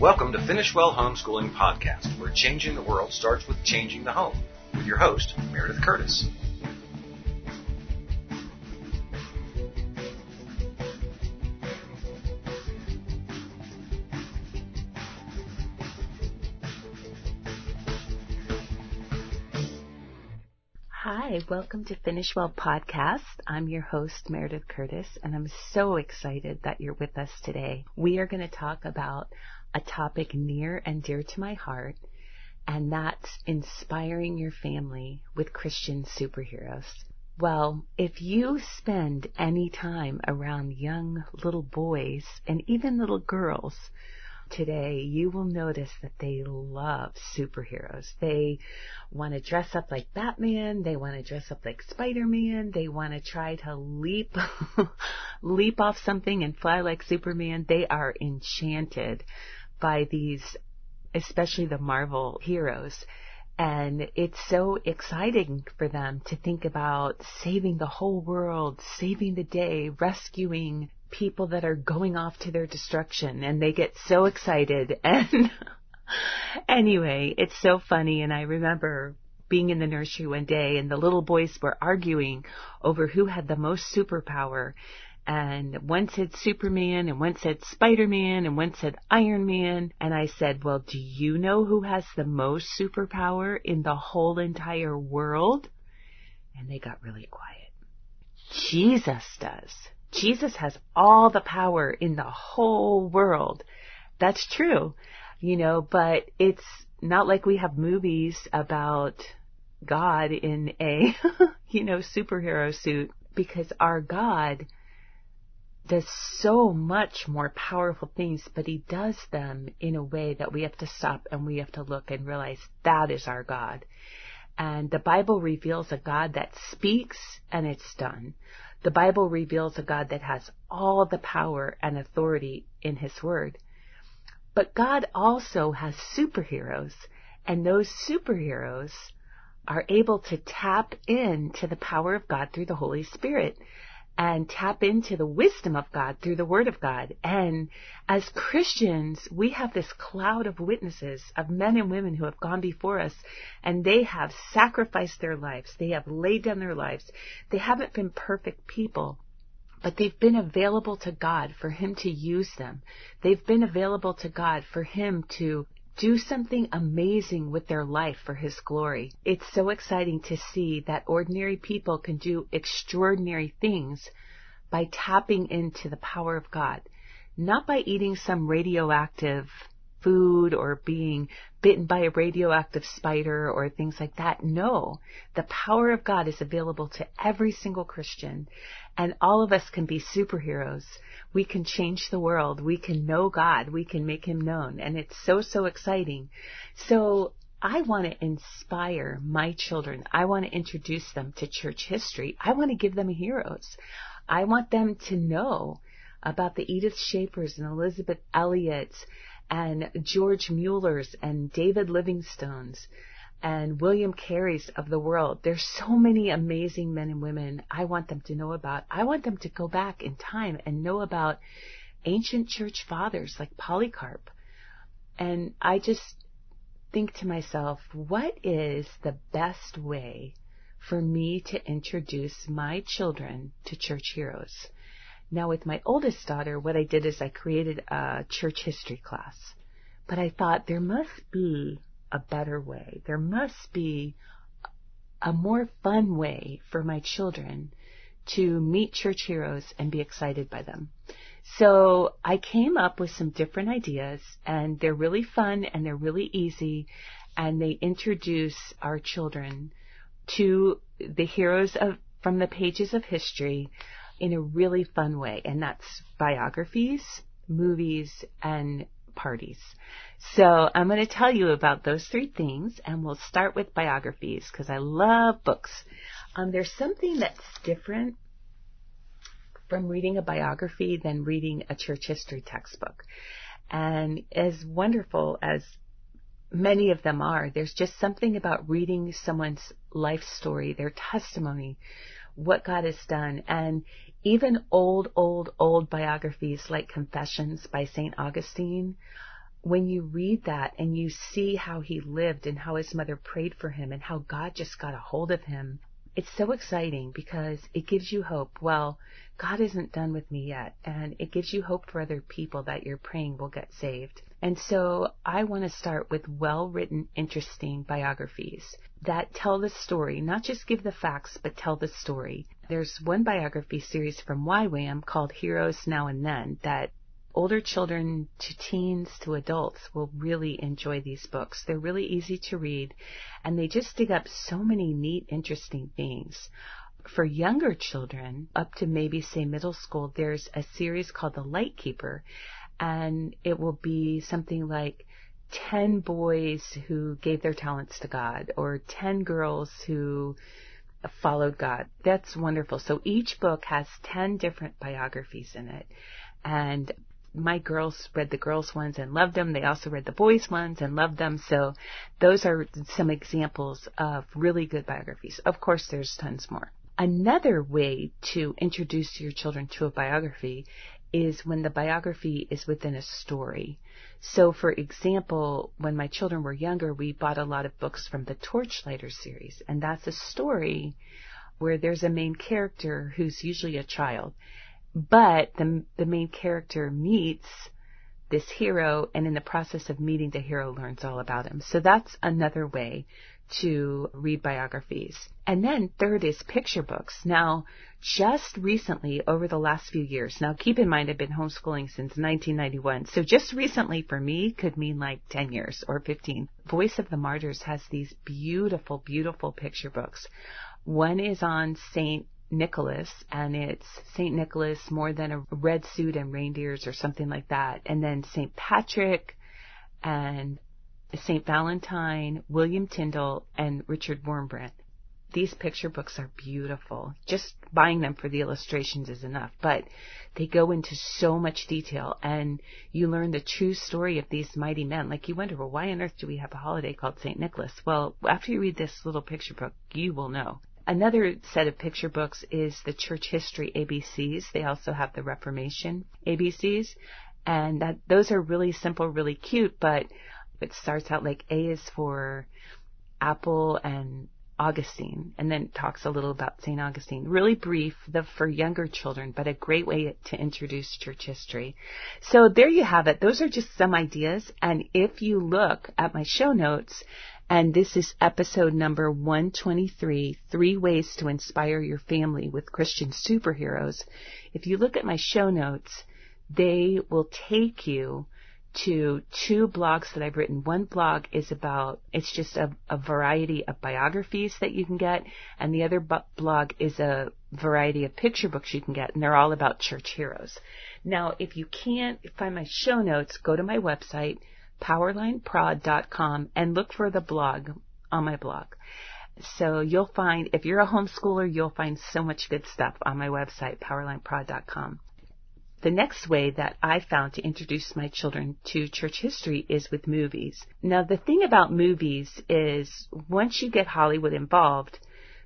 Welcome to Finish Well Homeschooling Podcast, where changing the world starts with changing the home, with your host, Meredith Curtis. Hi, welcome to Finish Well Podcast. I'm your host, Meredith Curtis, and I'm so excited that you're with us today. We are going to talk about a topic near and dear to my heart, and that's inspiring your family with Christian superheroes. Well, if you spend any time around young little boys and even little girls today, you will notice that they love superheroes. They want to dress up like Batman. They want to dress up like Spider-Man. They want to try to leap off something and fly like Superman. They are enchanted by these, especially the Marvel heroes. And it's so exciting for them to think about saving the whole world, saving the day, rescuing people that are going off to their destruction, and they get so excited. And anyway, it's so funny. And I remember being in the nursery one day, and the little boys were arguing over who had the most superpower. And one said Superman, and one said Spider-Man, and one said Iron Man. And I said, well, do you know who has the most superpower in the whole entire world? And they got really quiet. Jesus does. Jesus has all the power in the whole world. That's true, you know, but it's not like we have movies about God in a, you know, superhero suit, because our God does so much more powerful things, but he does them in a way that we have to stop and we have to look and realize that is our God. And the Bible reveals a God that speaks and it's done. The Bible reveals a God that has all the power and authority in his word. But God also has superheroes, and those superheroes are able to tap into the power of God through the Holy Spirit and tap into the wisdom of God through the word of God. And as Christians, we have this cloud of witnesses, of men and women who have gone before us, and they have sacrificed their lives. They have laid down their lives. They haven't been perfect people, but they've been available to God for him to use them. They've been available to God for him to do something amazing with their life for his glory. It's so exciting to see that ordinary people can do extraordinary things by tapping into the power of God, not by eating some radioactive food or being bitten by a radioactive spider or things like that. No, the power of God is available to every single Christian, and all of us can be superheroes. We can change the world. We can know God. We can make him known. And it's so, so exciting. So I want to inspire my children. I want to introduce them to church history. I want to give them heroes. I want them to know about the Edith Shapers and Elizabeth Elliot's and George Mueller's and David Livingstone's and William Carey's of the world. There's so many amazing men and women I want them to know about. I want them to go back in time and know about ancient church fathers like Polycarp. And I just think to myself, what is the best way for me to introduce my children to church heroes? Now, with my oldest daughter, what I did is I created a church history class. But I thought there must be a better way. There must be a more fun way for my children to meet church heroes and be excited by them. So I came up with some different ideas, and they're really fun and they're really easy, and they introduce our children to the heroes from the pages of history in a really fun way, and that's biographies, movies, and parties. So I'm going to tell you about those three things, and we'll start with biographies because I love books. There's something that's different from reading a biography than reading a church history textbook. And as wonderful as many of them are, there's just something about reading someone's life story, their testimony, what God has done. And even old biographies like Confessions by St. Augustine when you read that and you see how he lived and how his mother prayed for him and how God just got a hold of him, it's so exciting because it gives you hope. Well, God isn't done with me yet, and it gives you hope for other people that you're praying will get saved. And so I want to start with well-written, interesting biographies that tell the story, not just give the facts, but tell the story. There's one biography series from YWAM called Heroes Now and Then that older children to teens to adults will really enjoy these books. They're really easy to read, and they just dig up so many neat, interesting things. For younger children, up to maybe, say, middle school, there's a series called The Light Keeper, and it will be something like 10 boys who gave their talents to God or 10 girls who followed God. That's wonderful. So each book has 10 different biographies in it, and my girls read the girls' ones and loved them. They also read the boys' ones and loved them. So those are some examples of really good biographies. Of course, there's tons more. Another way to introduce your children to a biography is when the biography is within a story. So, for example, when my children were younger, we bought a lot of books from the Torchlighter series, and that's a story where there's a main character who's usually a child. But the main character meets this hero, and in the process of meeting the hero, learns all about him. So that's another way to read biographies. And then third is picture books. Now, just recently, over the last few years, now keep in mind I've been homeschooling since 1991, so just recently for me could mean like 10 years or 15. Voice of the Martyrs has these beautiful, beautiful picture books. One is on Saint Nicholas, and it's Saint Nicholas more than a red suit and reindeers or something like that, and then Saint Patrick and Saint Valentine, William Tyndale, and Richard Wurmbrand. These picture books are beautiful. Just buying them for the illustrations is enough, but they go into so much detail, and you learn the true story of these mighty men. Like, you wonder, well, why on earth do we have a holiday called Saint Nicholas? Well, after you read this little picture book, you will know. Another set of picture books is the Church History ABCs. They also have the Reformation ABCs, and those are really simple, really cute, but it starts out like A is for Apple and Augustine, and then it talks a little about St. Augustine. Really brief for younger children, but a great way to introduce church history. So there you have it. Those are just some ideas, and if you look at my show notes, and this is episode number 123, 3 Ways to Inspire Your Family with Christian Superheroes. If you look at my show notes, they will take you to 2 blogs that I've written. One blog is about, it's just a variety of biographies that you can get, and the other blog is a variety of picture books you can get, and they're all about church heroes. Now, if you can't find my show notes, go to my website, powerlineprod.com, and look for the blog on my blog. So you'll find, if you're a homeschooler, you'll find so much good stuff on my website, powerlineprod.com. The next way that I found to introduce my children to church history is with movies. Now, the thing about movies is once you get Hollywood involved,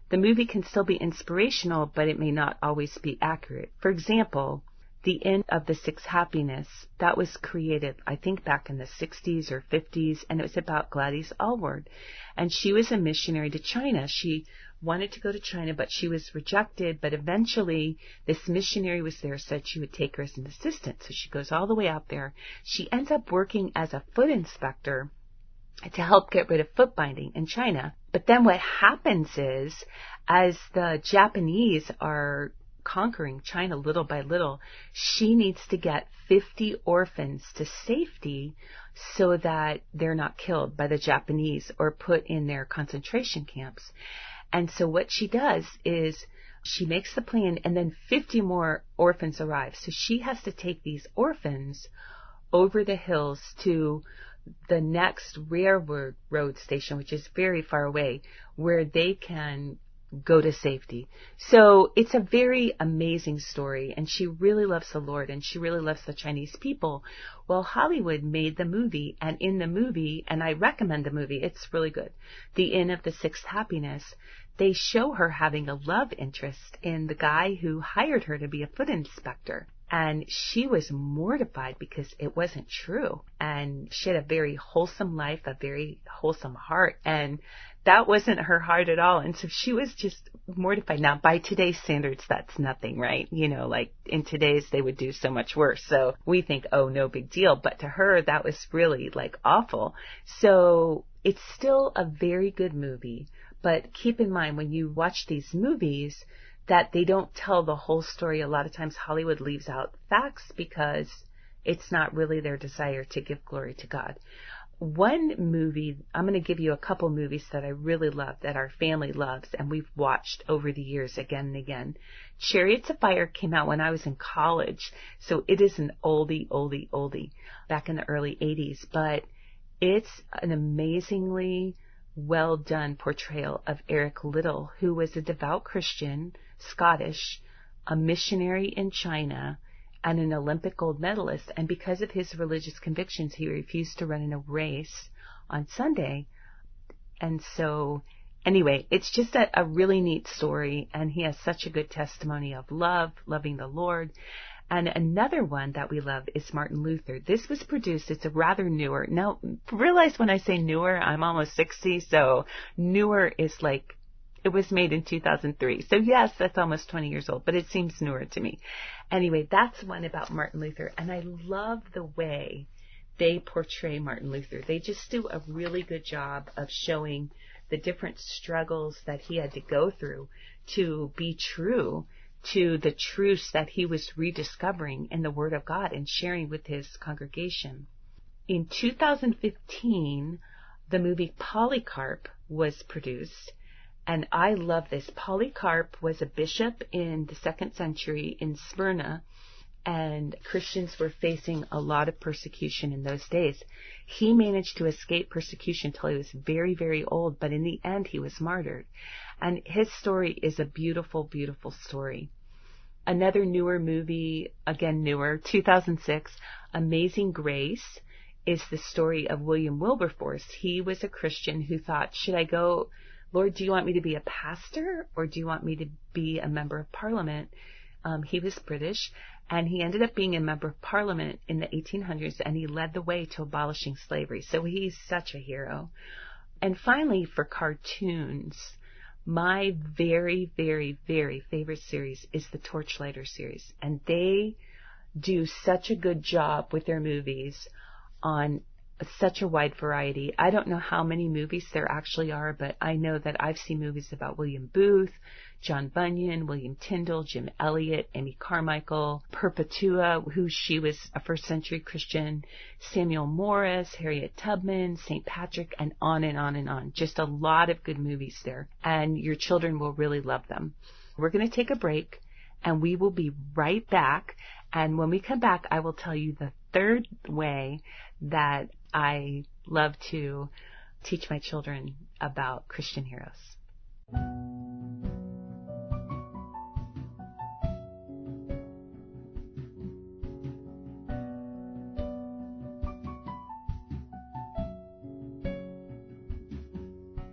the movie can still be inspirational, but it may not always be accurate. For example, The Inn of the Sixth Happiness, that was created, I think, back in the 60s or 50s, and it was about Gladys Allward. And she was a missionary to China. She wanted to go to China, but she was rejected. But eventually, this missionary was there, said she would take her as an assistant. So she goes all the way out there. She ends up working as a foot inspector to help get rid of foot binding in China. But then what happens is, as the Japanese are conquering China little by little, she needs to get 50 orphans to safety so that they're not killed by the Japanese or put in their concentration camps. And so what she does is she makes the plan, and then 50 more orphans arrive. So she has to take these orphans over the hills to the next railroad station, which is very far away, where they can go to safety. So it's a very amazing story, and she really loves the Lord, and she really loves the Chinese people. Well, Hollywood made the movie, and in the movie, and I recommend the movie, it's really good, The Inn of the Sixth Happiness, they show her having a love interest in the guy who hired her to be a foot inspector. And she was mortified because it wasn't true. And she had a very wholesome life, a very wholesome heart. And that wasn't her heart at all. And so she was just mortified. Now, by today's standards, that's nothing, right? You know, like in today's, they would do so much worse. So we think, oh, no big deal. But to her, that was really like awful. So it's still a very good movie. But keep in mind, when you watch these movies, that they don't tell the whole story. A lot of times Hollywood leaves out facts because it's not really their desire to give glory to God. One movie, I'm going to give you a couple movies that I really love, that our family loves, and we've watched over the years again and again. Chariots of Fire came out when I was in college, so it is an oldie, back in the early 80s, but it's an amazingly well done portrayal of Eric Liddell, who was a devout Christian, Scottish, a missionary in China, and an Olympic gold medalist. And because of his religious convictions, he refused to run in a race on Sunday. And so anyway, it's just a really neat story. And he has such a good testimony of love, loving the Lord. And another one that we love is Martin Luther. This was produced, it's a rather newer. Now, realize when I say newer, I'm almost 60, so newer is like, it was made in 2003. So yes, that's almost 20 years old, but it seems newer to me. Anyway, that's one about Martin Luther. And I love the way they portray Martin Luther. They just do a really good job of showing the different struggles that he had to go through to be true to the truths that he was rediscovering in the Word of God and sharing with his congregation. In 2015, the movie Polycarp was produced, and I love this. Polycarp was a bishop in the 2nd century in Smyrna, and Christians were facing a lot of persecution in those days. He managed to escape persecution until he was very, very old, but in the end he was martyred. And his story is a beautiful, beautiful story. Another newer movie, again newer, 2006, Amazing Grace, is the story of William Wilberforce. He was a Christian who thought, should I go, Lord, do you want me to be a pastor or do you want me to be a member of parliament? He was British, and he ended up being a member of parliament in the 1800s, and he led the way to abolishing slavery. So he's such a hero. And finally, for cartoons, my very, very, very favorite series is the Torchlighter series. And they do such a good job with their movies on such a wide variety. I don't know how many movies there actually are, but I know that I've seen movies about William Booth, John Bunyan, William Tyndale, Jim Elliot, Amy Carmichael, Perpetua, who she was a 1st century Christian, Samuel Morris, Harriet Tubman, Saint Patrick, and on and on and on. Just a lot of good movies there, and your children will really love them. We're going to take a break, and we will be right back. And when we come back, I will tell you the third way that I love to teach my children about Christian heroes.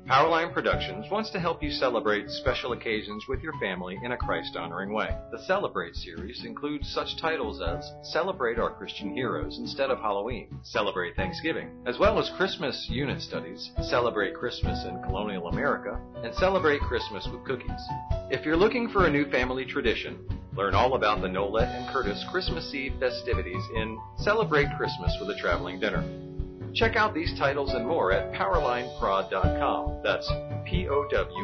Powerline Productions wants to help you celebrate special occasions with your family in a Christ-honoring way. The Celebrate series includes such titles as Celebrate Our Christian Heroes instead of Halloween, Celebrate Thanksgiving, as well as Christmas unit studies, Celebrate Christmas in Colonial America, and Celebrate Christmas with Cookies. If you're looking for a new family tradition, learn all about the Nolet and Curtis Christmas Eve festivities in Celebrate Christmas with a Traveling Dinner. Check out these titles and more at PowerlineProd.com. That's PowerlineProd.com.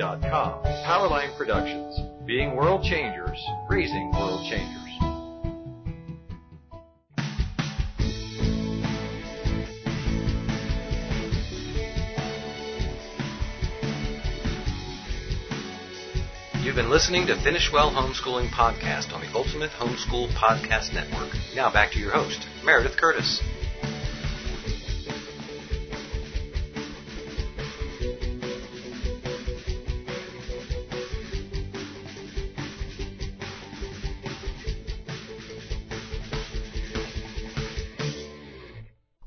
Powerline Productions, being world changers, raising world changers. You've been listening to Finish Well Homeschooling Podcast on the Ultimate Homeschool Podcast Network. Now back to your host, Meredith Curtis.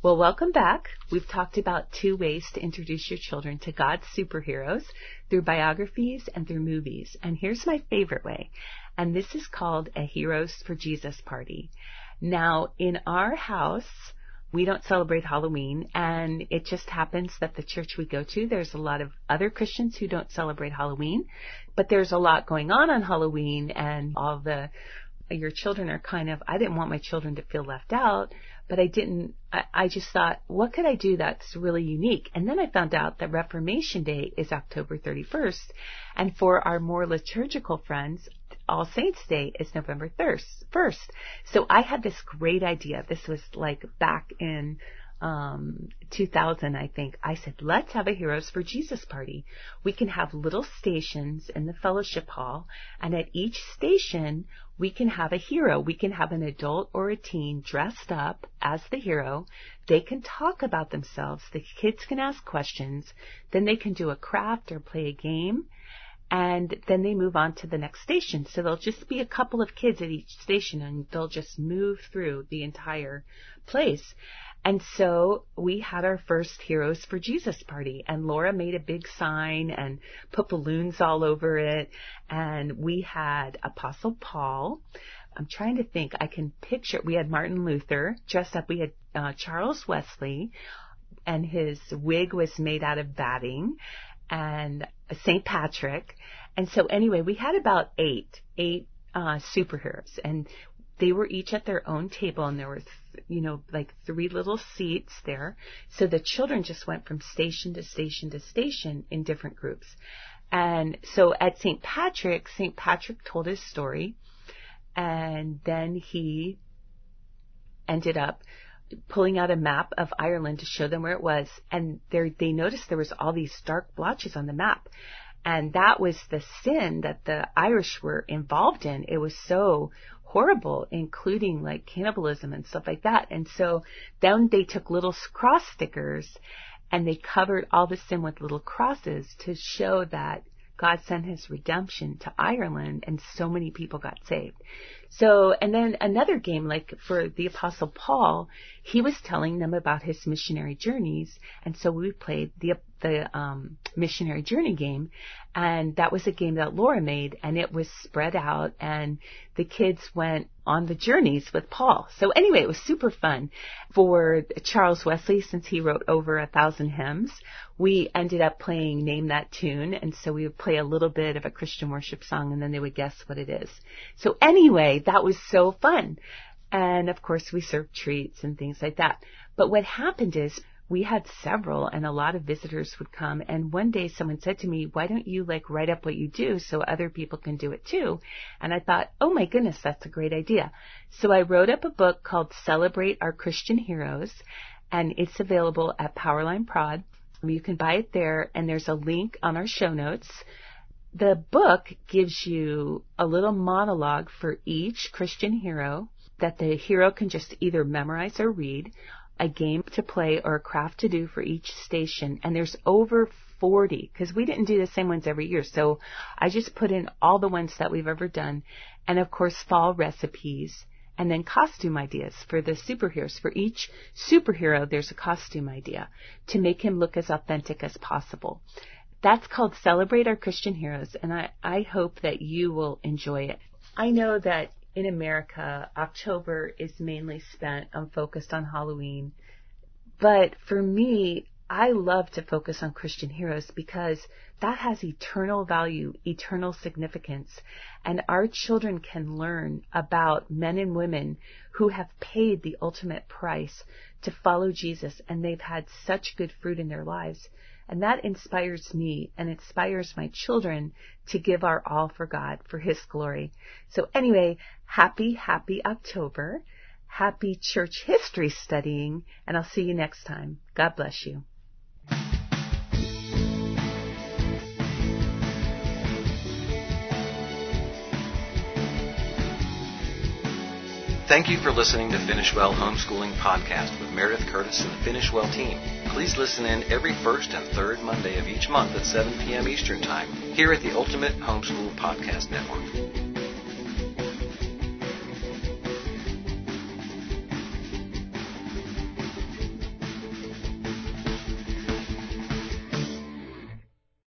Well, welcome back. We've talked about two ways to introduce your children to God's superheroes, through biographies and through movies. And here's my favorite way, and this is called a Heroes for Jesus party. Now, in our house, we don't celebrate Halloween, and it just happens that the church we go to, there's a lot of other Christians who don't celebrate Halloween, but there's a lot going on Halloween, and all the your children are kind of, I didn't want my children to feel left out, but I just thought, what could I do that's really unique? And then I found out that Reformation Day is October 31st, and for our more liturgical friends, All Saints Day is November 1st. So I had this great idea. This was like back in 2000, I think. I said, let's have a Heroes for Jesus party. We can have little stations in the fellowship hall, and at each station, we can have a hero. We can have an adult or a teen dressed up as the hero. They can talk about themselves. The kids can ask questions. Then they can do a craft or play a game. And then they move on to the next station. So there'll just be a couple of kids at each station, and they'll just move through the entire place. And so we had our first Heroes for Jesus party, and Laura made a big sign and put balloons all over it. And we had Apostle Paul. I'm trying to think. I can picture. We had Martin Luther dressed up. We had Charles Wesley, and his wig was made out of batting, and Saint Patrick. And so anyway, we had about eight superheroes, and they were each at their own table, and there were, like three little seats there. So the children just went from station to station to station in different groups. And so at Saint Patrick told his story, and then he ended up pulling out a map of Ireland to show them where it was, and they noticed there was all these dark blotches on the map, and that was the sin that the Irish were involved in. It was so horrible, including like cannibalism and stuff like that. And so then they took little cross stickers, and they covered all the sin with little crosses to show that God sent his redemption to Ireland, and so many people got saved. So, and then another game, like for the Apostle Paul, he was telling them about his missionary journeys, and so we played the missionary journey game, and that was a game that Laura made, and it was spread out, and the kids went on the journeys with Paul. So anyway, it was super fun. For Charles Wesley, since he wrote over 1,000 hymns, we ended up playing Name That Tune, and so we would play a little bit of a Christian worship song, and then they would guess what it is. So anyway, that was so fun. And of course, we served treats and things like that. But what happened is, we had several, and a lot of visitors would come. And one day someone said to me, why don't you write up what you do so other people can do it too? And I thought, oh my goodness, that's a great idea. So I wrote up a book called Celebrate Our Christian Heroes, and it's available at Powerline Prod. You can buy it there, and there's a link on our show notes. The book gives you a little monologue for each Christian hero that the hero can just either memorize or read, a game to play or a craft to do for each station. And there's over 40, because we didn't do the same ones every year. So I just put in all the ones that we've ever done. And of course, fall recipes, and then costume ideas for the superheroes. For each superhero, there's a costume idea to make him look as authentic as possible. That's called Celebrate Our Christian Heroes, and I hope that you will enjoy it. I know that in America, October is mainly spent on focused on Halloween. But for me, I love to focus on Christian heroes because that has eternal value, eternal significance. And our children can learn about men and women who have paid the ultimate price to follow Jesus, and they've had such good fruit in their lives. And that inspires me and inspires my children to give our all for God, for His glory. So anyway, happy October. Happy church history studying. And I'll see you next time. God bless you. Thank you for listening to Finish Well Homeschooling Podcast with Meredith Curtis and the Finish Well team. Please listen in every first and third Monday of each month at 7 p.m. Eastern Time here at the Ultimate Homeschool Podcast Network.